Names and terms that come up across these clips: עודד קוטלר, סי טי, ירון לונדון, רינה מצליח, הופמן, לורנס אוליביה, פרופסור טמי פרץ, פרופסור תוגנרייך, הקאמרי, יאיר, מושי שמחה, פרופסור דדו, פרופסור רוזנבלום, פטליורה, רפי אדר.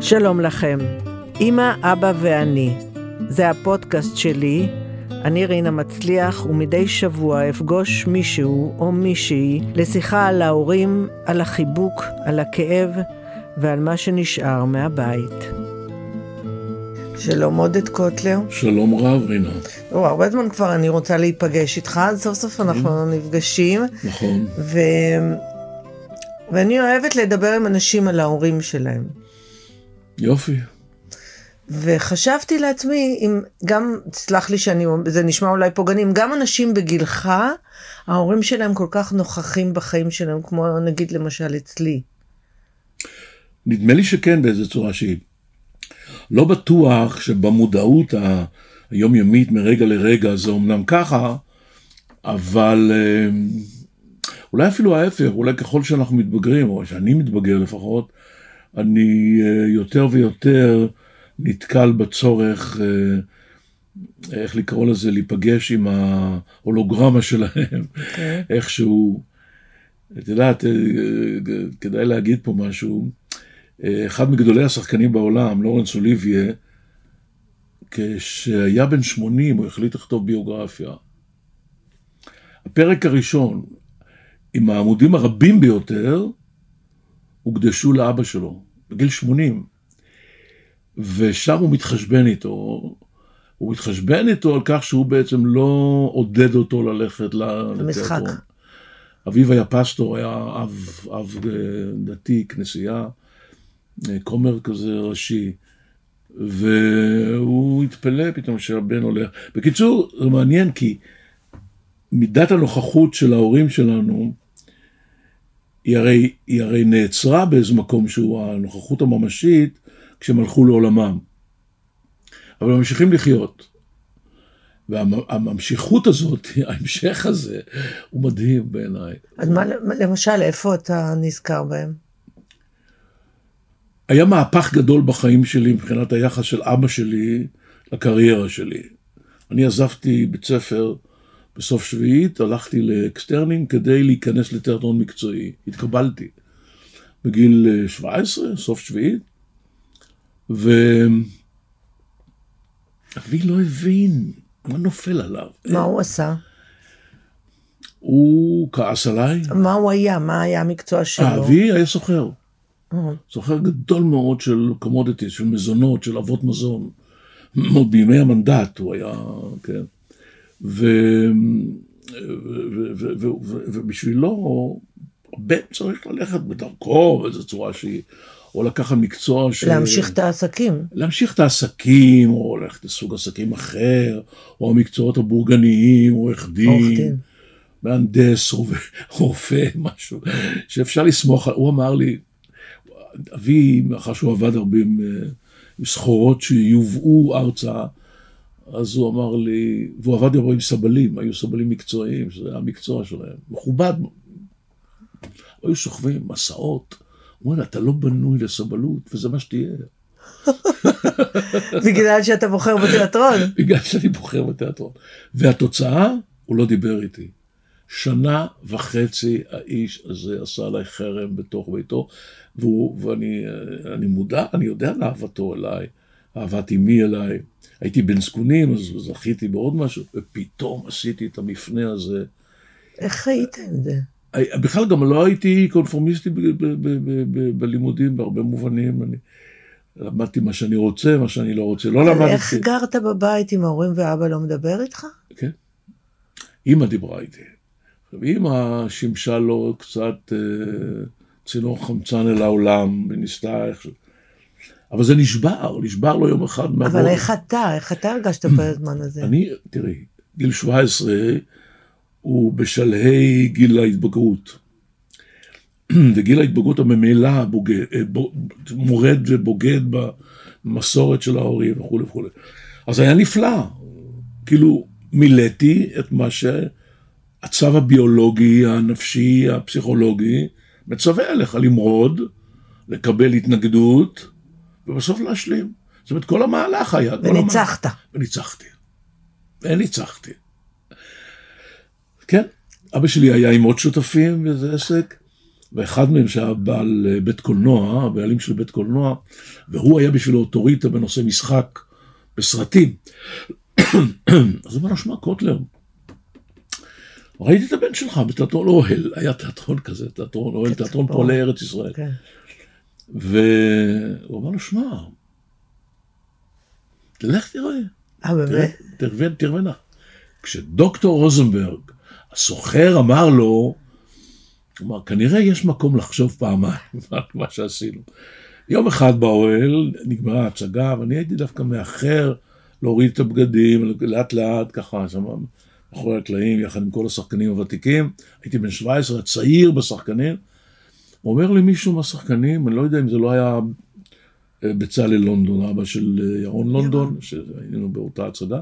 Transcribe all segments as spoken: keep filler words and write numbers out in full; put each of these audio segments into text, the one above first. שלום לכם, אמא, אבא ואני. זה הפודקאסט שלי, אני רינה מצליח, ומדי שבוע אפגוש מישהו או מישהי לשיחה על ההורים, על החיבוק, על הכאב ועל מה שנשאר מהבית. שלום עודד קוטלר. שלום רב רינה. או, הרבה זמן כבר אני רוצה להיפגש איתך, אז סוף סוף אנחנו נפגשים. נכון. ו... ואני אוהבת לדבר עם אנשים על ההורים שלהם. יופי. וחשבתי לעצמי, אם גם, סלח לי שאני, זה נשמע אולי פוגנים, גם אנשים בגילך, ההורים שלהם כל כך נוכחים בחיים שלהם, כמו נגיד למשל אצלי. נדמה לי שכן באיזו צורה שהיא. לא בטוח שבמודעות היומיומית מרגע לרגע זה אומנם ככה, אבל אולי אפילו ההפך, אולי ככל שאנחנו מתבגרים, או שאני מתבגר לפחות, אני יותר ויותר נתקל בצורך, איך לקרוא לזה, להיפגש עם ההולוגרמה שלהם, איכשהו, את יודעת, כדאי להגיד פה משהו, אחד מגדולי השחקנים בעולם, לורנס אוליביה, כשהיה בן שמונים, הוא החליט לכתוב ביוגרפיה. הפרק הראשון, עם העמודים הרבים ביותר, הוקדשו לאבא שלו, בגיל שמונים. ושם הוא מתחשבן איתו, הוא מתחשבן איתו על כך שהוא בעצם לא עודד אותו ללכת לתיאטרון. אביו היה פסטור, היה אב, אב דתי, כנסייה, כומר כזה ראשי, והוא התפלא פתאום שהבן הולך. בקיצור, זה מעניין כי מידת הנוכחות של ההורים שלנו, היא הרי, היא הרי נעצרה באיזה מקום שהוא הנוכחות הממשית, כשהם הלכו לעולמם. אבל הם ממשיכים לחיות. והממשיכות הזאת, ההמשך הזה, הוא מדהים בעיניי. אז מה, למשל, איפה אתה נזכר בהם? היה מהפך גדול בחיים שלי, מבחינת היחס של אבא שלי לקריירה שלי. אני עזבתי בית ספר, בסוף שביעית הלכתי לאקסטרנים כדי להיכנס לתיאטרון מקצועי. התקבלתי בגיל שבע עשרה, סוף שביעית, ואבי לא הבין מה נופל עליו. מה הוא עשה? הוא כעס עליי. מה הוא היה? מה היה המקצוע שלו? אבי היה סוחר. סוחר גדול מאוד של קומודיטיז, של מזונות, של אבות מזון. עוד בימי המנדט הוא היה, כן. ובשבילו בן צריך ללכת בדרכו באיזו צורה שהיא, או לקחת מקצוע ש... להמשיך את העסקים. להמשיך את העסקים, או ללכת לסוג עסקים אחר, או המקצועות הבורגניים, או עורך דין, מהנדס, רופא, משהו, שאפשר לסמוך. הוא אמר לי, אבי, מאחר שהוא עבד הרבה עם סחורות שיובאו ארצה, אז הוא אמר לי, והוא עבד הרבה עם סבלים, היו סבלים מקצועיים, שזה היה המקצוע שלהם, מכובד. היו סוחבים, מסעות. הוא אומר, אתה לא בנוי לסבלות, וזה מה שתהיה. בגלל שאתה בוחר בתיאטרון. בגלל שאני בוחר בתיאטרון. והתוצאה, הוא לא דיבר איתי. שנה וחצי האיש הזה עשה עליי חרם בתוך ביתו, והוא, ואני אני מודע, אני יודע לאהבתו אליי, אהבת אמי אליי. הייתי בן זקונים, אז זכיתי בעוד משהו, ופתאום עשיתי את המפנה הזה. איך ראית את זה? בכלל גם לא הייתי קונפורמיסטי בלימודים, בהרבה מובנים. אני למדתי מה שאני רוצה, מה שאני לא רוצה. לא למדתי. איך גרת בבית אם ההורים ואבא לא מדבר איתך? כן. אמא דיברה איתי. אמא שימשה לו קצת צינור חמצן אל העולם, וניסתה איך... אבל זה נשבר, נשבר לו יום אחד. אבל איך אתה, איך אתה הרגשת בזמן הזה? אני, תראי, גיל שבע עשרה הוא בשלהי גיל ההתבגרות. וגיל ההתבגרות הממילא מורד ובוגד במסורת של ההורים וכו' וכו'. אז היה נפלא. כאילו, מילאתי את מה שהצו הביולוגי, הנפשי, הפסיכולוגי, מצווה עליך למרוד, לקבל התנגדות, ובסוף להשלים. זאת אומרת, כל המהלך היה... וניצחת. וניצחתי. וניצחתי. כן, אבא שלי היה עם עוד שותפים, וזה עסק, ואחד מהם שהיה בעל בית קולנוע, בעלים של בית קולנוע, והוא היה בשביל האוטוריטה בנושא משחק בסרטים. אז אמר שמה קוטלר, ראיתי את הבן שלך בתיאטרון אוהל, היה תיאטרון כזה, תיאטרון אוהל, תיאטרון פועלי ארץ ישראל. והוא אמר לו, שמע, תלך תראה, תרוונה. כשדוקטור רוזנברג, הסוחר אמר לו, כלומר, כנראה יש מקום לחשוב פעמיים על מה שעשינו. יום אחד באוהל נגמרה ההצגה, ואני הייתי דווקא מאחר להוריד את הבגדים, לאט לאט, ככה, אחרי הקלעים, יחד עם כל השחקנים הוותיקים, הייתי בן שבע עשרה, הצעיר בשחקנים, אומר לי מישהו מהשחקנים, אני לא יודע אם זה לא היה בצלאל לונדון, אבא של ירון לונדון, שהיינו באותה הצדה,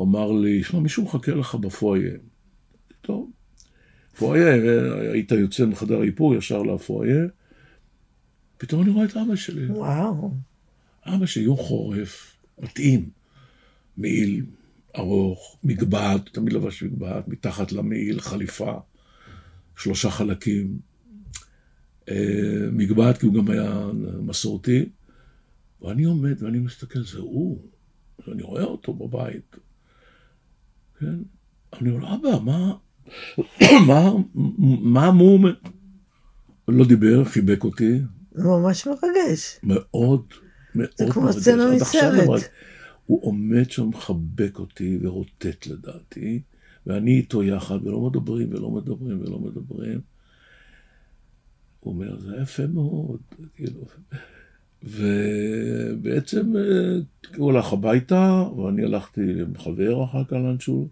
אמר לי, שמע, מישהו מחכה לך בפויה. טוב. פויה, היית יוצא מחדר האיפור, ישר לפויה, פתאום אני רואה את אבא שלי. וואו. אבא שלי, יום חורף, מתאים, מעיל, ארוך, מגבעת, תמיד לבש מגבעת, מתחת למעיל, חליפה, שלושה חלקים, מגבעת, כי הוא גם היה מסורתי, ואני עומד ואני מסתכל, זה הוא, אני רואה אותו בבית, כן? אני אומר, אבא, מה... מה, מה מום? לא דיבר, חיבק אותי. ממש מרגש. מאוד, מאוד מרגש. זה כמו סצנה מסרט. הוא עומד שם, מחבק אותי ורוטט לדעתי, ואני איתו יחד, ולא מדברים, ולא מדברים, ולא מדברים. הוא אומר, זה יפה מאוד, כאילו. ובעצם הוא הלך הביתה, ואני הלכתי עם חבר אחר כך לאנשהו,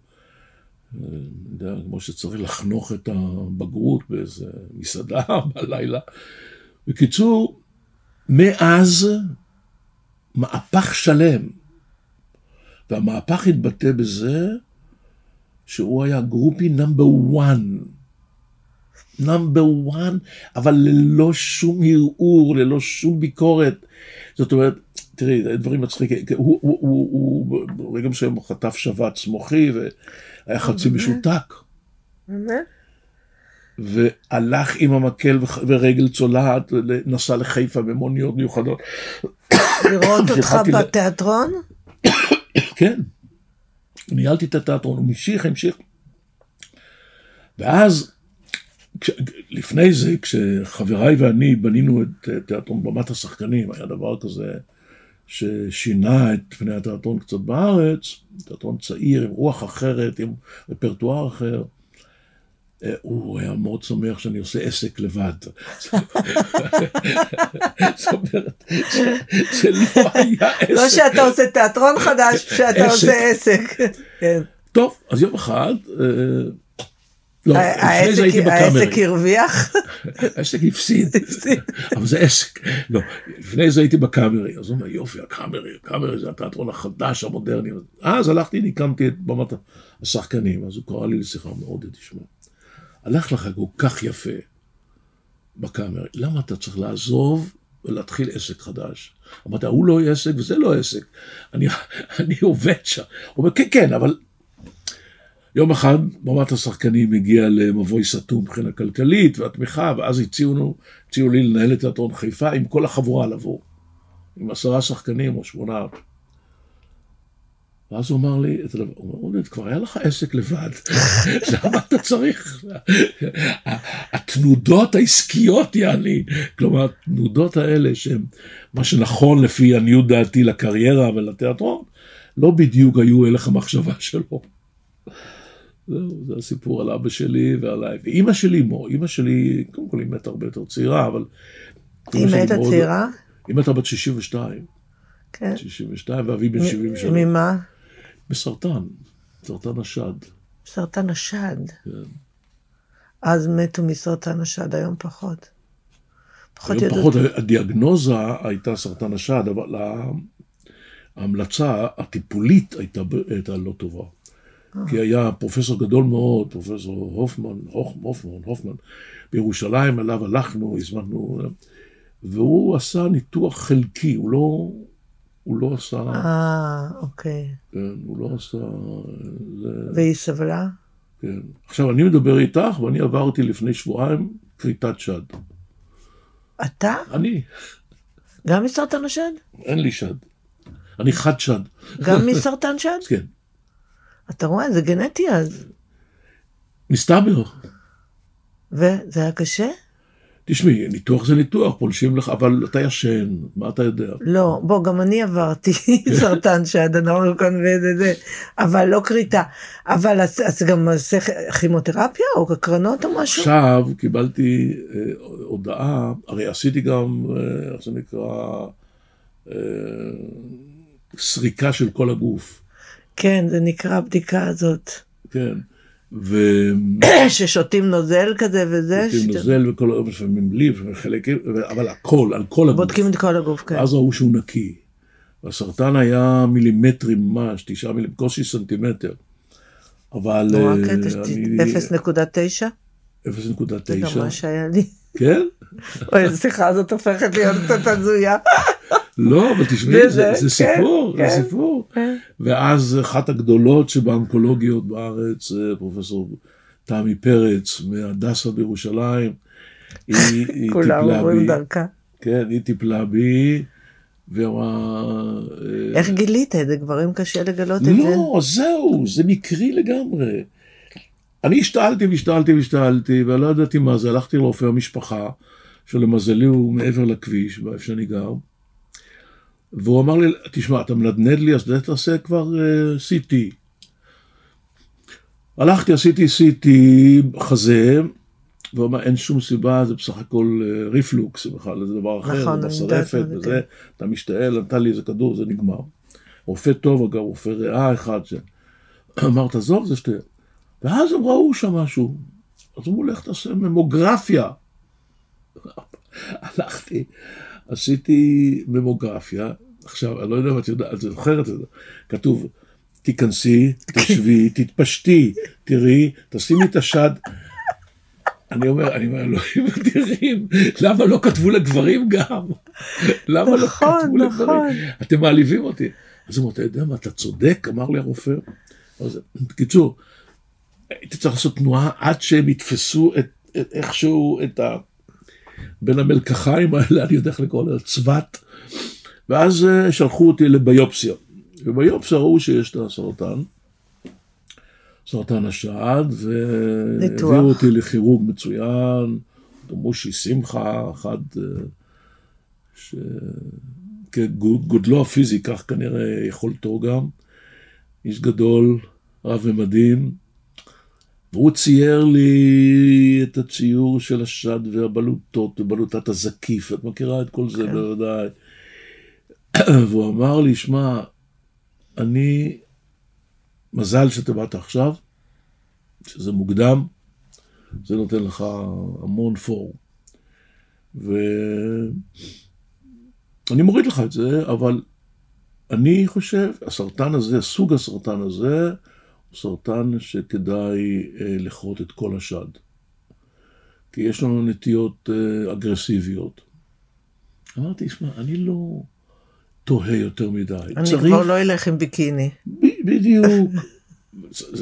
כמו שצריך לחנוך את הבגרות באיזה מסעדה בלילה. בקיצור, מאז מהפך שלם, והמהפך התבטא בזה שהוא היה גרופי נאמבר וואן, נאמבר וואן, אבל ללא שום הרעור, ללא שום ביקורת. זאת אומרת, תראי, דברים מצחיקים, הוא, הוא, הוא, הוא רגע מסוים הוא חטף שבץ מוחי, והיה חצי משותק. והלך עם המקל ורגל צולעת, נסע לחיפה במוניות מיוחדות. לראות אותך בתיאטרון? כן. ניהלתי את התיאטרון, הוא המשיך, המשיך. ואז, לפני זה, כשחבריי ואני בנינו את תיאטרון במת השחקנים, היה דבר כזה... ששינה את פני התיאטרון קצת בארץ, תיאטרון צעיר, עם רוח אחרת, עם רפרטואר אחר. הוא היה מאוד שמח שאני עושה עסק לבד. זאת אומרת, שלא היה עסק. לא שאתה עושה תיאטרון חדש, שאתה עושה עסק. טוב, אז יום אחד, לא, לפני זה הייתי בקאמרי. העסק הרוויח? העסק הפסיד, אבל זה עסק. לא, לפני זה הייתי בקאמרי, אז אומר, יופי, הקאמרי, הקאמרי זה התיאטרון החדש, המודרני. אז הלכתי, ניקמתי את במת השחקנים, אז הוא קרא לי לשיחה מאוד, תשמע. הלך לך כל כך יפה בקאמרי, למה אתה צריך לעזוב ולהתחיל עסק חדש? אמרת, הוא לא עסק וזה לא עסק, אני עובד שם. הוא אומר, כן, כן, אבל... יום אחד, במת השחקנים הגיע למבוי סתום מבחינה כלכלית והתמיכה, ואז הציעו, הציעו לי לנהל את תיאטרון חיפה עם כל החבורה לבוא, עם עשרה שחקנים או שמונה. ואז הוא אמר לי, הוא אומר, עודד, כבר היה לך עסק לבד, למה אתה צריך? התנודות העסקיות, יעני, כלומר, התנודות האלה, שהן מה שנכון לפי עניות דעתי לקריירה ולתיאטרון, לא בדיוק היו הלך המחשבה שלו. זהו, זה הסיפור על אבא שלי ועליי. ואימא שלי, מור, אימא שלי, קודם כל, היא מתה הרבה יותר צעירה, אבל... אימא הייתה צעירה? היא מתה בת שישים ושתיים. כן. שישים ושתיים, ואבי בן שבעים ושלוש. ממה? בסרטן, סרטן השד. סרטן השד? כן. אז מתו מסרטן השד, היום פחות. פחות ידעו. פחות, הדיאגנוזה הייתה סרטן השד, אבל ההמלצה הטיפולית הייתה לא טובה. כי היה פרופסור גדול מאוד, פרופסור הופמן, הופמן, הופמן, בירושלים, עליו הלכנו, הזמנו, והוא עשה ניתוח חלקי, הוא לא, הוא לא עשה... אה, אוקיי. כן, הוא לא עשה... והיא סבלה? כן. עכשיו, אני מדבר איתך, ואני עברתי לפני שבועיים כריתת שד. אתה? אני. גם מסרטן השד? אין לי שד. אני חד שד. גם מסרטן שד? כן. אתה רואה, זה גנטי אז. מסתבר. וזה היה קשה? תשמעי, ניתוח זה ניתוח, פולשים לך, אבל אתה ישן, מה אתה יודע? לא, בוא, גם אני עברתי סרטן שד, אנחנו כאן וזה זה, אבל לא קריטה. אבל אז גם עושה כימותרפיה או קרנות או משהו? עכשיו קיבלתי אה, הודעה, הרי עשיתי גם, אה, איך זה נקרא, אה, סריקה של כל הגוף. כן, זה נקרא הבדיקה הזאת. כן. ו... ששותים נוזל כזה וזה. שותים נוזל וכל היום לפעמים ליב, אבל הכל, על כל הגוף. בודקים את כל הגוף, כן. אז ראו שהוא נקי. הסרטן היה מילימטרים ממש, תשעה מילימטרים, קושי סנטימטר. אבל... אפס נקודה תשע? אפס נקודה תשע. זה גם מה שהיה לי. כן? אוי, השיחה הזאת הופכת להיות קצת הזויה. לא, אבל תשמעי, זה סיפור, זה סיפור. ואז אחת הגדולות שבאונקולוגיות בארץ, פרופסור טמי פרץ, מהדסה בירושלים, היא טיפלה בי. כולם אומרים דרכה. כן, היא טיפלה בי, ואמרה... איך גילית את זה? גברים קשה לגלות את זה? לא, זהו, זה מקרי לגמרי. אני השתעלתי והשתעלתי והשתעלתי, ולא ידעתי מה זה, הלכתי לרופא המשפחה, שלמזלי הוא מעבר לכביש, באיפה שאני גר, והוא אמר לי, תשמע, אתה מנדנד לי, אז תעשה כבר uh, סי טי. הלכתי, עשיתי סי טי חזה, והוא אמר, אין שום סיבה, זה בסך הכל uh, ריפלוקס, בכלל, זה דבר אחר, נכון, אתה שרפת, וזה, וזה, אתה משתעל, נתן לי איזה כדור, זה נגמר. רופא טוב, אגב, רופא ריאה אחד, ש... אמר, תעזור, זה שתהיה. ואז הם ראו שם משהו, אז הוא הולך, תעשה ממוגרפיה. הלכתי, עשיתי ממוגרפיה, עכשיו, אני לא יודע אם את יודעת, את זוכרת את זה, כתוב, תיכנסי, תשבי, תתפשטי, תראי, תשימי את השד, אני אומר, אני אומר, אלוהים אדירים, למה לא כתבו לגברים גם? למה לא כתבו לגברים? אתם מעליבים אותי. אז הוא אומר, אתה יודע מה, אתה צודק, אמר לי הרופא. בקיצור, הייתי צריך לעשות תנועה עד שהם יתפסו איכשהו את ה... בין המלקחיים האלה, אני יודע איך לקרוא לה, צוות, ואז שלחו אותי לביופסיה, וביופסיה ראו שיש את הסרטן, סרטן השד, והביאו אותי לכירורג מצוין, מושי שמחה, אחד שכגודלו הפיזי, כך כנראה יכולתו גם, איש גדול, רב ומדהים, והוא צייר לי את הציור של השד והבלוטות, ובלוטת הזקיף, את מכירה את כל זה okay. בוודאי. והוא אמר לי, שמע, אני, מזל שאתה באת עכשיו, שזה מוקדם, זה נותן לך המון פור. ואני מוריד לך את זה, אבל אני חושב, הסרטן הזה, סוג הסרטן הזה, סרטן שכדאי אה, לחרות את כל השד. כי יש לנו נטיות אה, אגרסיביות. אמרתי, תשמע, אני לא תוהה יותר מדי. אני צריך... כבר לא אלך עם ביקיני. ב- בדיוק.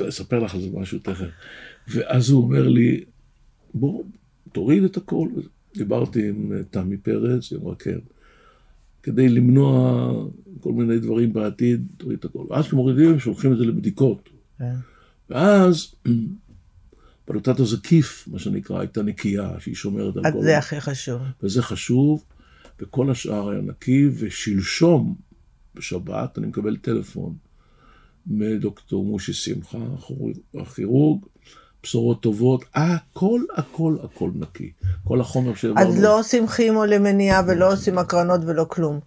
אספר לך על זה משהו תכף. ואז הוא אומר לי, בוא, תוריד את הכל. דיברתי עם טמי פרץ, עם רכב. כדי למנוע כל מיני דברים בעתיד, תוריד את הכל. ואז כשמורידים, שולחים את זה לבדיקות. ואז בלוטת הזקיף, מה שנקרא, הייתה נקייה, שהיא שומרת על כל... אז זה הכי חשוב. וזה חשוב, וכל השאר היה נקי, ושלשום בשבת, אני מקבל טלפון מדוקטור מושי שמחה, הכירורג, בשורות טובות, הכל, הכל, הכל נקי. כל החומר ש... אז לא עושים כימו למניעה, ולא עושים הקרנות ולא כלום.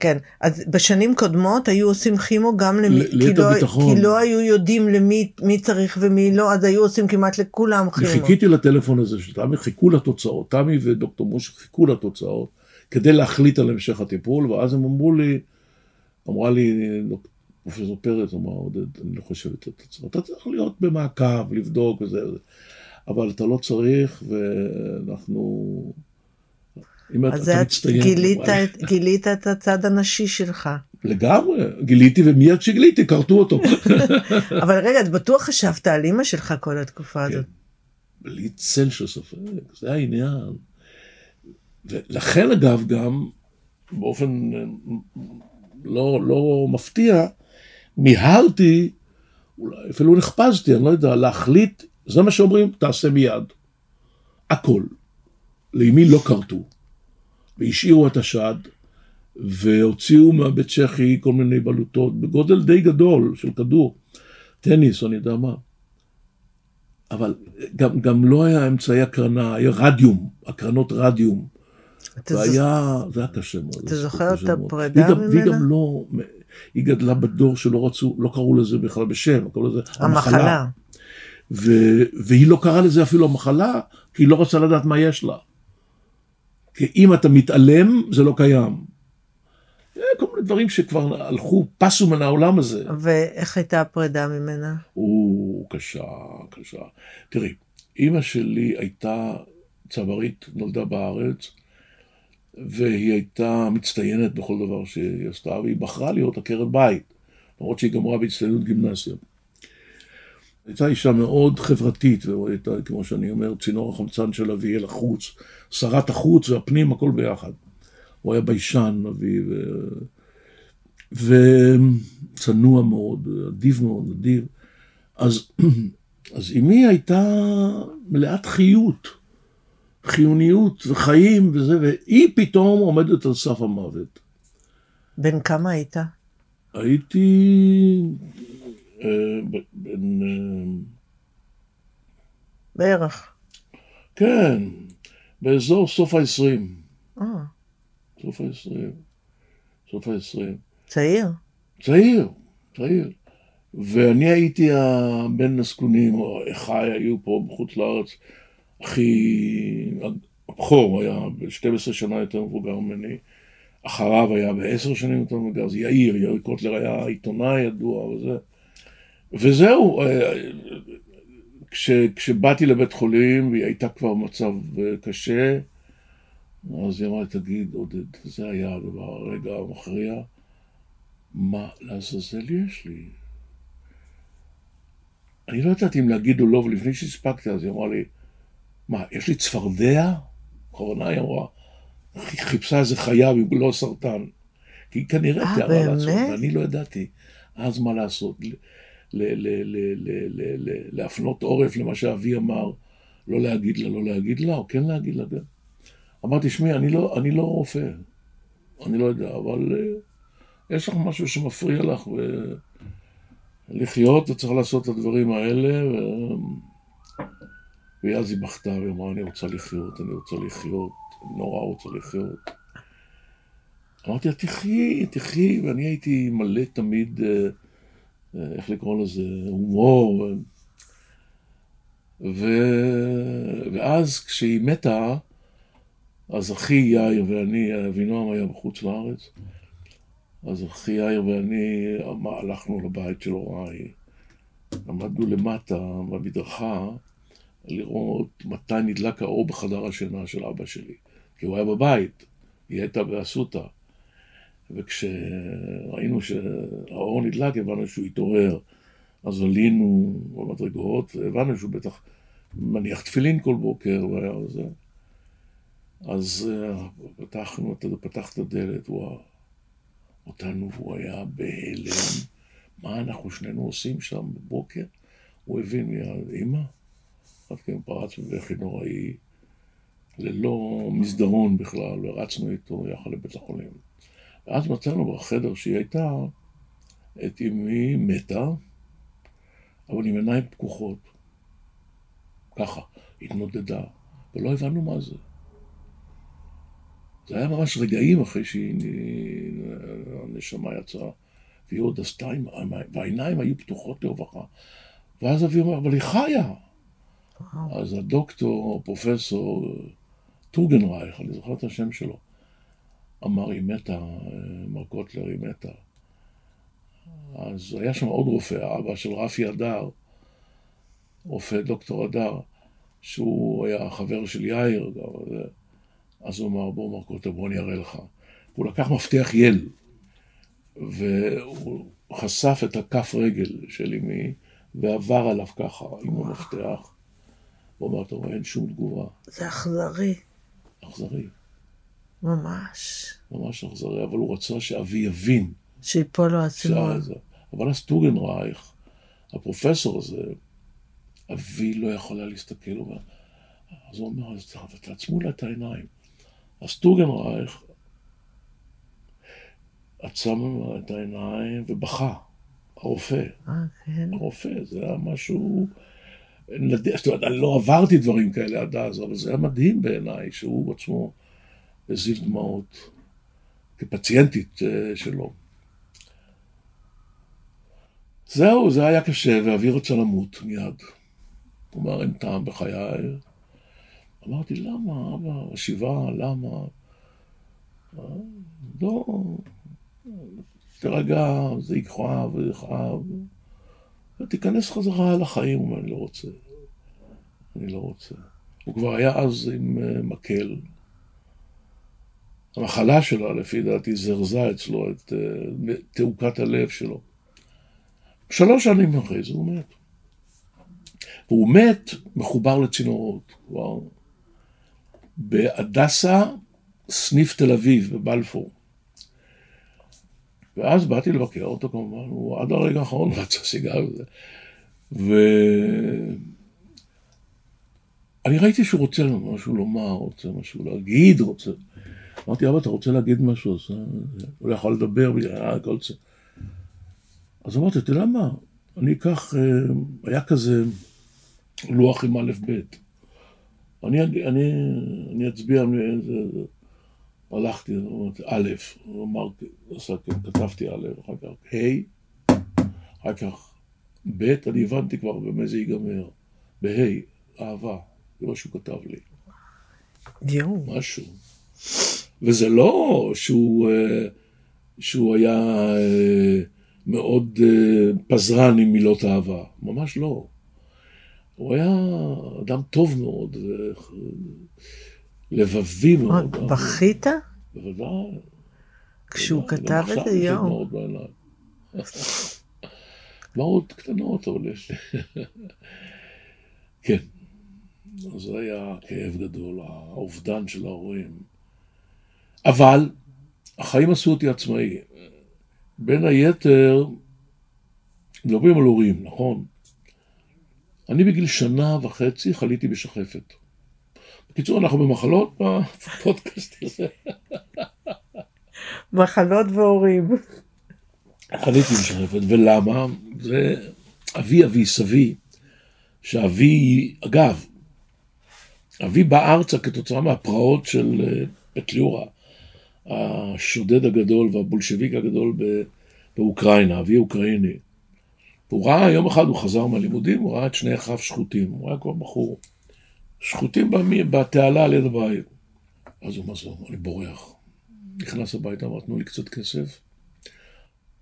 כן, אז בשנים קודמות היו עושים כימו גם למי, כי לא, כי לא היו יודעים למי מי צריך ומי לא, אז היו עושים כמעט לכולם כימו. חיכיתי לטלפון הזה של תמי, חיכו לתוצאות, תמי ודוקטור מושי חיכו לתוצאות, כדי להחליט על המשך הטיפול, ואז הם אמרו לי, אמרה לי, פרופסור פרץ אמרה, עודד, אני לא חושבת את התוצאות, אתה צריך להיות במעקב, לבדוק וזה, אבל אתה לא צריך, ואנחנו... אז גילית את הצד הנשי שלך. לגמרי, גיליתי ומיד שגיליתי, קרתו אותו. אבל רגע, את בטוח חשבת על אמא שלך כל התקופה הזאת. בלי צל של ספק, זה העניין. ולכן אגב גם, באופן לא, לא מפתיע, מיהרתי, אולי אפילו נחפזתי, אני לא יודע, להחליט, זה מה שאומרים, תעשה מיד. הכל. לימי לא קרתו. והשאירו את השד, והוציאו מהבית צ'כי כל מיני בלוטות, בגודל די גדול של כדור, טניס, אני יודע מה. אבל גם, גם לא היה אמצעי הקרנה, היה רדיום, הקרנות רדיום. והיה, זוכ... זה היה קשה מאוד. אתה זוכר את הפרידה ממנה? והיא גם לא, היא גדלה בדור שלא רצו, לא קראו לזה בכלל בשם, קראו לזה המחלה. המחלה. ו, והיא לא קראה לזה אפילו המחלה, כי היא לא רצה לדעת מה יש לה. כי אם אתה מתעלם, זה לא קיים. כל מיני דברים שכבר הלכו, פסו מן העולם הזה. ואיך הייתה הפרידה ממנה? או, קשה, קשה. תראי, אמא שלי הייתה צברית, נולדה בארץ, והיא הייתה מצטיינת בכל דבר שהיא עשתה, והיא בחרה להיות עקרת בית, למרות שהיא גמרה בהצטיינות גימנסיה. הייתה אישה מאוד חברתית, והייתה, כמו שאני אומר, צינור החמצן של אבי אל החוץ, שרת החוץ והפנים, הכל ביחד. הוא היה ביישן, אבי, וצנוע מאוד, עדיב מאוד, עדיב. אז, אז אמי הייתה מלאת חיות, חיוניות וחיים וזה, והיא פתאום עומדת על סף המוות. בן כמה היית? הייתי... אה, בן... בערך. כן, באזור סוף העשרים. אה. סוף העשרים, סוף העשרים. צעיר. צעיר, צעיר. ואני הייתי בין הסקונים, אחי היו פה בחוץ לארץ, הכי, הבחור היה ב-שתים עשרה שנה יותר מבוגר ממני, אחריו היה ב-עשר שנים יותר מבוגר, אז יאיר, יאיר קוטלר היה עיתונאי ידוע וזה. וזהו, כש, כשבאתי לבית חולים, והיא הייתה כבר מצב קשה, אז היא אמרה, תגיד, עודד, זה היה הדבר, הרגע המכריע, מה לעזאזל יש לי? אני לא יודעת אם להגיד או לא, ולפני שהספקתי, אז היא אמרה לי, מה, יש לי צפרדע? בכוונה היא אמרה, חיפשה איזה חיה מבלו סרטן, כי היא כנראה תיארה לעשות, ואני לא ידעתי, אז מה לעשות? להפנות עורף למה שאבי אמר, לא להגיד לה, לא להגיד לה, או כן להגיד לה, אמרתי, שמי, אני לא, אני לא רופא, אני לא יודע, אבל uh, יש לך משהו שמפריע לך ו... לחיות, וצריך לעשות את הדברים האלה, ו... ואז היא בכתה ואמרה, אני רוצה לחיות, אני רוצה לחיות, נורא רוצה לחיות. אמרתי, תחי, תחי, ואני הייתי מלא תמיד, uh, uh, איך לקרוא לזה, הומור. ו... ואז כשהיא מתה, אז אחי יאיר ואני, אבינועם היה בחוץ לארץ, אז אחי יאיר ואני הלכנו לבית של הוריי, עמדנו למטה במדרכה לראות מתי נדלק האור בחדר השינה של אבא שלי, כי הוא היה בבית, היא הייתה באסותא, וכשראינו שהאור נדלק הבנו שהוא התעורר, אז עלינו במדרגות, הבנו שהוא בטח מניח תפילין כל בוקר והיה וזה. אז פתחנו, אתה פתח את הדלת, וואו, אותנו, הוא היה בהלם, מה אנחנו שנינו עושים שם בבוקר? הוא הבין מיד, אמא, אחת כן פרץ בבכי נוראי, ללא מסדרון בכלל, ורצנו איתו יחד לבית החולים. ואז מצאנו בחדר שהיא הייתה, את אמי מתה, אבל עם עיניים פקוחות, ככה, התנודדה, ולא הבנו מה זה. זה היה ממש רגעים אחרי שהנשמה יצאה, והיא עוד עשתה, והעיניים היו פתוחות לרווחה. ואז אבי אומר, אבל היא חיה. אז הדוקטור, פרופסור תוגנרייך, אני זוכר את השם שלו, אמר, היא מתה, מר קוטלר, היא מתה. אז היה שם עוד רופא, אבא של רפי אדר, רופא דוקטור אדר, שהוא היה חבר של יאיר, גם זה. אז הוא אמר, בוא מרקוטה, בוא אני אראה לך. הוא לקח מפתח יל, והוא חשף את הכף רגל של אמי, ועבר עליו ככה עם המפתח, הוא אמר, אתה רואה, אין שום תגובה. זה אכזרי. אכזרי. ממש. ממש אכזרי, אבל הוא רצה שאבי יבין. שיפה לו עצמו. אבל אז טוגנרייך, הפרופסור הזה, אבי לא יכולה להסתכל. אז הוא אומר, אז תעצמו לה את העיניים. אז טוגנרייך עצם את העיניים ובכה. הרופא. הרופא, זה היה משהו... אני לא עברתי דברים כאלה עד אז, אבל זה היה מדהים בעיניי, שהוא עצמו הזיל דמעות כפציינטית שלו. זהו, זה היה קשה, ואבי רצה למות מיד. הוא אמר, אין טעם בחיי. אמרתי, למה, אבא, השיבה, למה? לא, תרגע, זה יכאב, זה יכאב. תיכנס חזרה לחיים, הוא אומר, אני לא רוצה. אני לא רוצה. הוא כבר היה אז עם מקל. המחלה שלו, לפי דעתי, זרזה אצלו את תעוקת הלב שלו. שלוש שנים אחרי זה הוא מת. והוא מת מחובר לצינורות. וואו. בהדסה, סניף תל אביב, בבלפור. ואז באתי לבקר אותו כמובן, הוא עד הרגע האחרון רצה סיגר וזה. ואני ראיתי שהוא רוצה משהו לומר, רוצה משהו להגיד, רוצה. אמרתי, אבא, אתה רוצה להגיד משהו? הוא לא יכול לדבר, הכל זה. אז אמרתי, תדע מה, אני אקח, היה כזה לוח עם א' ב'. אני אצביע, הלכתי, אמרתי, א', אמרתי, כתבתי א', אחר כך, ה', אחר כך, ב', אני הבנתי כבר במה זה ייגמר, בה', אהבה, זה מה שהוא כתב לי. דיום. משהו. וזה לא שהוא, שהוא היה מאוד פזרן עם מילות אהבה, ממש לא. הוא היה אדם טוב מאוד, לבבי מאוד. בכית? בוודאי. כשהוא כתב את זה יום. מאוד קטנות, אבל יש. כן. אז זה היה כאב גדול, האובדן של ההורים. אבל החיים עשו אותי עצמאי. בין היתר, מדברים על הורים, נכון? אני בגיל שנה וחצי חליתי בשחפת. בקיצור, אנחנו במחלות, בפודקאסט הזה. מחלות והורים. חליתי בשחפת, ולמה? זה אבי, אבי, סבי, שאבי, אגב, אבי בא ארצה כתוצאה מהפרעות של פטליורה, השודד הגדול והבולשביק הגדול באוקראינה, אבי אוקראיני. הוא ראה, יום אחד הוא חזר מהלימודים, הוא ראה את שני אחיו שחוטים, הוא היה כבר בחור. שחוטים בתעלה על יד הבית. אז הוא מזור, אני בורח. נכנס הביתה, אמר, תנו לי קצת כסף.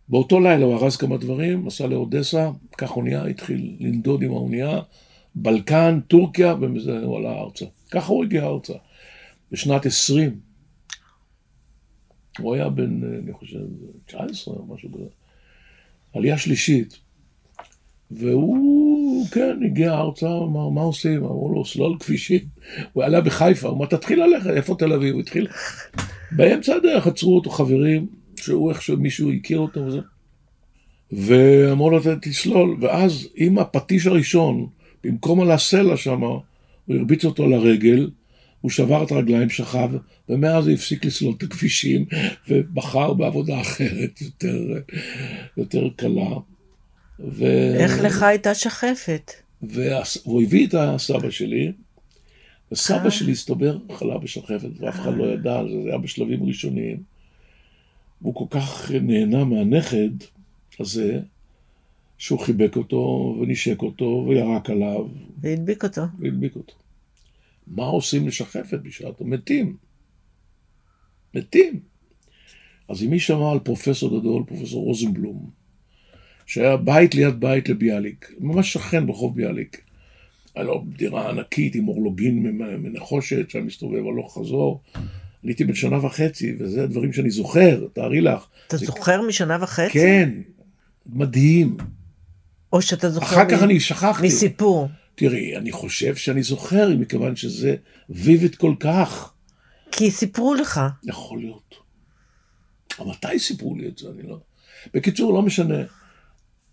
באותו לילה הוא הרס כמה דברים, עשה לאודסה, כך אונייה, התחיל לנדוד עם האונייה, בלקן, טורקיה, ומזה הוא עלה ארצה. ככה הוא הגיע ארצה. בשנת עשרים, הוא היה בן, אני חושב, תשע עשרה או משהו כזה. עלייה שלישית. והוא, כן, הגיע ארצה, אמר, מה עושים? אמרו לו, סלול כבישים. הוא עלה בחיפה, הוא אמר, תתחיל ללכת, איפה תל אביב? הוא התחיל. באמצע הדרך עצרו אותו חברים, שהוא איך שמישהו הכיר אותו וזה. ואמרו לו, תסלול. ואז, עם הפטיש הראשון, במקום על הסלע שם, הוא הרביץ אותו לרגל, הוא שבר את הרגליים, שכב, ומאז הוא הפסיק לסלול את הכבישים, ובחר בעבודה אחרת, יותר, יותר קלה. ו... איך לך הייתה שחפת? והוא הביא את הסבא שלי, וסבא שלי הסתבר חלה בשחפת, ואף אחד לא ידע, זה היה בשלבים ראשוניים. הוא כל כך נהנה מהנכד הזה, שהוא חיבק אותו, ונשק אותו, וירק עליו. והדביק אותו. והדביק אותו. מה עושים לשחפת בשעתו? מתים. מתים. אז אם מי שמע על פרופסור דדו, על פרופסור רוזנבלום, שהיה בית ליד בית לביאליק, ממש שכן ברחוב ביאליק. היה לו דירה ענקית עם אורלוגין מנחושת, שם מסתובב הלוך חזור. עליתי בן שנה וחצי, וזה הדברים שאני זוכר, תארי לך. אתה זה... זוכר משנה וחצי? כן, מדהים. או שאתה זוכר אחר מ... כך אני שכחתי. מסיפור. תראי, אני חושב שאני זוכר, מכיוון שזה ויבד כל כך. כי סיפרו לך. יכול להיות. אבל מתי סיפרו לי את זה? אני לא... בקיצור, לא משנה.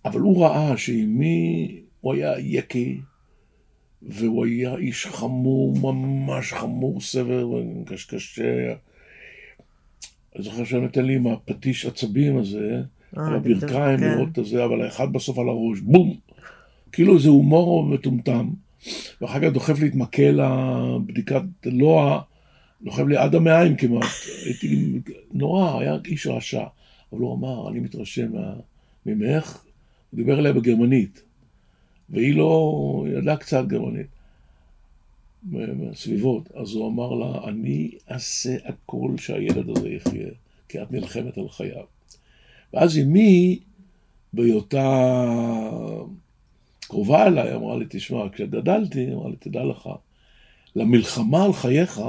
אבל הוא ראה שאימי, הוא היה יקי, והוא היה איש חמור, ממש חמור, סבר, קשקשה. אני זוכר שאני נתן לי עם הפטיש עצבים הזה, על הברכיים, לראות את זה, אבל האחד בסוף על הראש, בום! כאילו זה הומור מטומטם, ואחר כך דוחף להתמקה לבדיקת לואה, דוחף לי עד המאיים כמעט, הייתי נורא, היה איש רשע, אבל הוא אמר, אני מתרשם ממך, הוא דיבר אליה בגרמנית, והיא לא ידעה קצת גרמנית, בסביבות, אז הוא אמר לה, אני אעשה הכל שהילד הזה יחיה, כי את נלחמת על חייו. ואז אמי, בהיותה קרובה אליי, אמרה לי, תשמע, כשגדלתי, אמרה לי, תדע לך, למלחמה על חייך,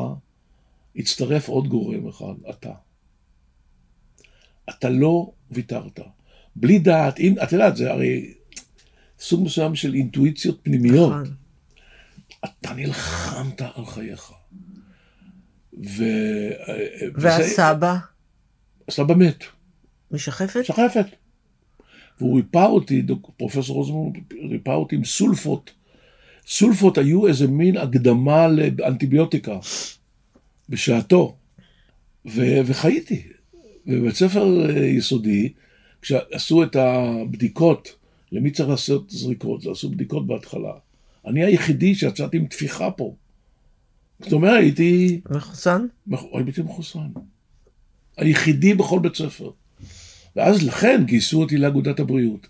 הצטרף עוד גורם אחד, אתה. אתה לא ויתרת. בלי דעת, אם, את יודעת, זה הרי סוג מסוים של אינטואיציות פנימיות. אתה נלחמת על חייך. ו... והסבא? הסבא מת. משחפת? משחפת. והוא ריפא אותי, פרופסור רוזנבלום ריפא אותי עם סולפות. סולפות היו איזה מין הקדמה לאנטיביוטיקה בשעתו. ו- וחייתי. בבית ספר יסודי, כשעשו את הבדיקות, למי צריך לעשות זריקות? עשו בדיקות בהתחלה. אני היחידי שיצאתי עם תפיחה פה. זאת אומרת, הייתי... מחוסן? הייתי מחוסן. היחידי בכל בית ספר. ואז לכן גייסו אותי לאגודת הבריאות.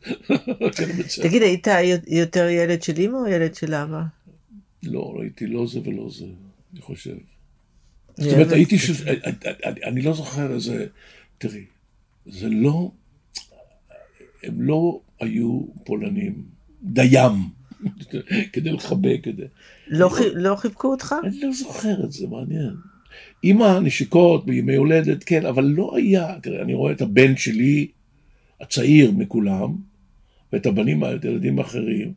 תגיד, היית יותר ילד של אמא או ילד של אבא? לא, הייתי לא זה ולא זה, אני חושב. זאת אומרת, הייתי... אני לא זוכר איזה... תראי, זה לא... הם לא היו פולנים. דיים. כדי לחבק את זה. לא חיבקו אותך? אני לא זוכר את זה, מעניין. אמא נשיקות בימי הולדת, כן, אבל לא היה, אני רואה את הבן שלי, הצעיר מכולם, ואת הבנים, את הילדים האחרים,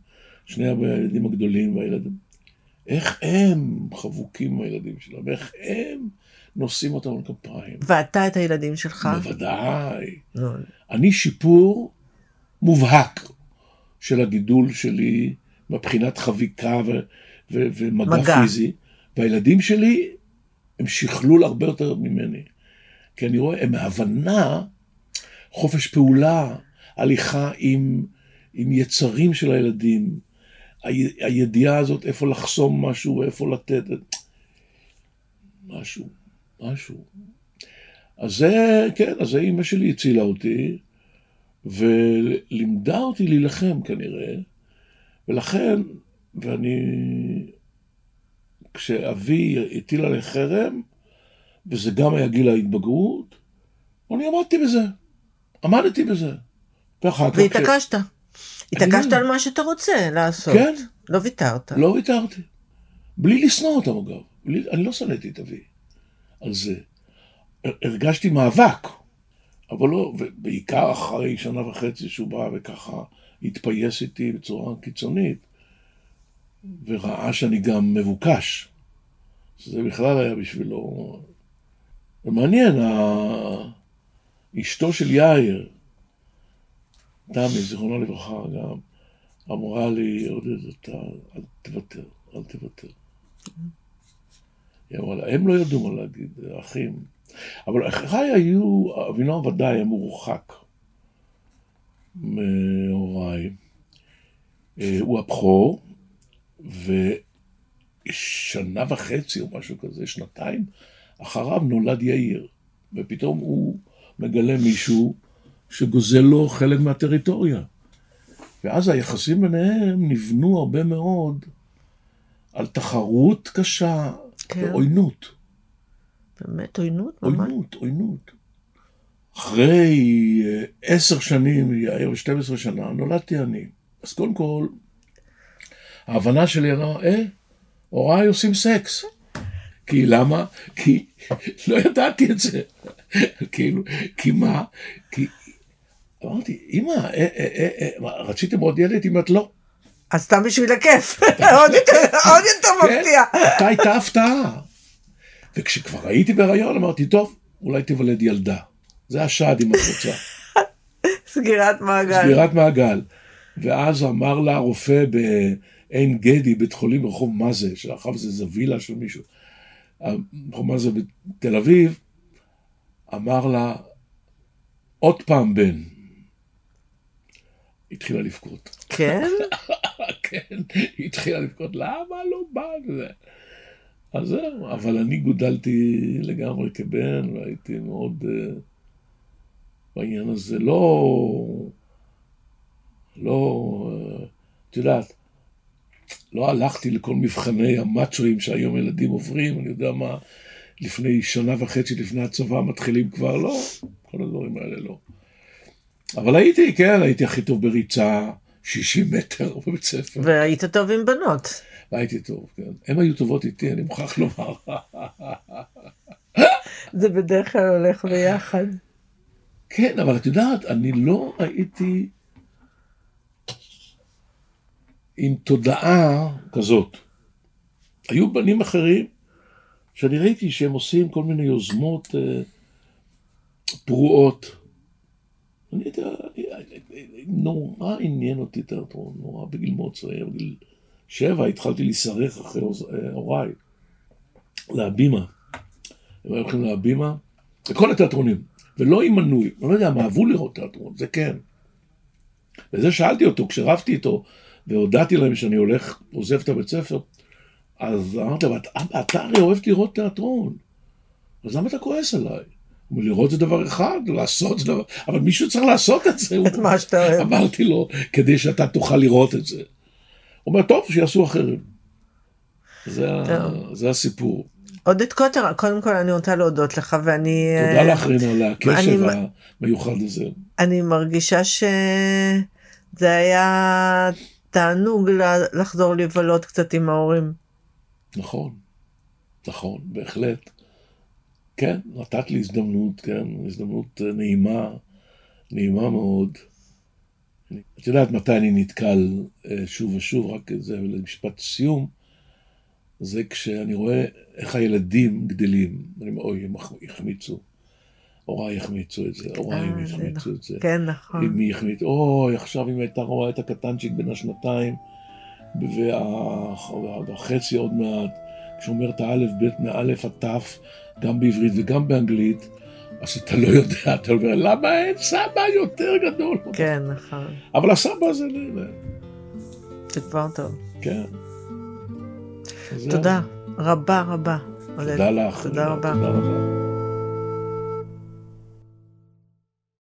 שני הילדים הגדולים והילדים, איך הם חבוקים הילדים שלהם, איך הם נושאים אותם על כפיים. ואתה את הילדים שלך? בוודאי. אני שיפור מובהק של הגידול שלי, מבחינת חביקה ומגע פיזי, והילדים שלי, הם שכלול הרבה יותר ממני. כי אני רואה, הם הבנה, חופש פעולה, הליכה עם, עם יצרים של הילדים, ה- הידיעה הזאת, איפה לחסום משהו, ואיפה לתת, משהו, משהו. אז זה, כן, אז האמא שלי הצילה אותי, ולימדה אותי להילחם כנראה, ולכן, ואני... כשאבי הטיל עלי חרם, וזה גם היה גיל ההתבגרות, אני עמדתי בזה, עמדתי בזה. והתעקשת, התעקשת על מה שאתה רוצה לעשות. כן. לא ויתרת. לא ויתרתי, בלי לשנוא אותם אגב, אני לא שנאתי את אבי על זה. הרגשתי מאבק, אבל לא, בעיקר אחרי שנה וחצי שהוא בא וככה התפייס איתי בצורה קיצונית, וראה שאני גם מבוקש, שזה בכלל היה בשבילו. ומעניין, אשתו של יאיר, תמי, זיכרונה לברכה, גם אמרה לי, עודד, אתה, אל תוותר, אל תוותר. היא אמרה לה, הם לא ידעו מה להגיד, אחים. אבל אחריי היו, אבינו ודאי, היה מורחק מהוריי. הוא הבכור, ושנה וחצי או משהו כזה, שנתיים, אחריו נולד יאיר, ופתאום הוא מגלה מישהו שגוזל לו חלק מהטריטוריה. ואז היחסים ביניהם נבנו הרבה מאוד על תחרות קשה ועוינות. באמת עוינות? עוינות, עוינות. אחרי עשר שנים, יאיר ושתים עשרה שנה, נולדתי אני. אז קודם כל, ההבנה שלי אמרה, אה, הוריי עושים סקס. כי למה? כי לא ידעתי את זה. כאילו, כי מה? כי אמרתי, אמא, רציתם עוד ילד אם את לא? אז סתם בשביל הכיף, עוד יותר מפתיע. אתה הייתה הפתעה. וכשכבר הייתי בהיריון, אמרתי, טוב, אולי תיוולד ילדה. זה השד עם הפרוצה. סגירת מעגל. סגירת מעגל. ואז אמר לה הרופא בעין גדי, בית חולים רחוב מזה, שלאחר זה זה וילה של מישהו, רחוב מזה בתל אביב, אמר לה, עוד פעם בן. התחילה לבכות. כן? כן, היא התחילה לבכות, למה לא בא לזה? אז זהו, אבל אני גודלתי לגמרי כבן, והייתי מאוד... בעניין הזה לא... לא... את יודעת, לא הלכתי לכל מבחני המאצ'ויים שהיום ילדים עוברים, אני יודע מה, לפני שנה וחצי, לפני הצבא, מתחילים כבר, לא, כל הדברים האלה לא. אבל הייתי, כן, הייתי הכי טוב בריצה, שישים מטר בבית ספר. והיית טוב עם בנות. הייתי טוב, כן. הן היו טובות איתי, אני מוכרח לומר. זה בדרך כלל הולך ביחד. כן, אבל את יודעת, אני לא הייתי עם תודעה כזאת. היו בנים אחרים שאני ראיתי שהם עושים כל מיני יוזמות פרועות. אני הייתי, נורא עניין אותי תיאטרון, נורא בגיל מאוד צעיר, בגיל שבע, התחלתי להישרך אחרי הוריי, להבימה. הם היו הולכים להבימה, לכל התיאטרונים, ולא עם מנוי, אני לא יודע מה, אהבו לראות תיאטרון, זה כן. וזה שאלתי אותו, כשרבתי איתו, והודעתי להם שאני הולך, עוזב את הבית ספר, אז אמרתי לה, אבא, אתה הרי אוהב לראות תיאטרון, אז למה אתה כועס עליי? לראות זה דבר אחד, לעשות זה דבר, אבל מישהו צריך לעשות את זה. את מה שאתה אוהב. אמרתי לו, כדי שאתה תוכל לראות את זה. הוא אומר, טוב, שיעשו אחרים. זה הסיפור. עודד קוטלר, קודם כל אני רוצה להודות לך, ואני... תודה לך, רינה, על הקשב המיוחד הזה. אני מרגישה שזה היה תענוג לחזור לבלות קצת עם ההורים. נכון, נכון, בהחלט. כן, נתת לי הזדמנות, כן, הזדמנות נעימה, נעימה מאוד. את יודעת מתי אני נתקל שוב ושוב, רק זה למשפט סיום, זה כשאני רואה איך הילדים גדלים, אני אומר, אוי, הם יחמיצו, הוריי יחמיצו את זה, הוריים יחמיצו את זה. כן, נכון. אם היא יחמיצו, אוי, עכשיו אם הייתה רואה את הקטנצ'יק בין השנתיים, והחצי עוד מעט, כשאומר את האלף, בית מאלף, הטף, גם בעברית וגם באנגלית, אז אתה לא יודע, אתה אומר, למה אין סבא יותר גדול? כן, נכון. אבל הסבא זה לא... זה כבר טוב. כן. תודה רבה רבה. תודה לך. תודה רבה.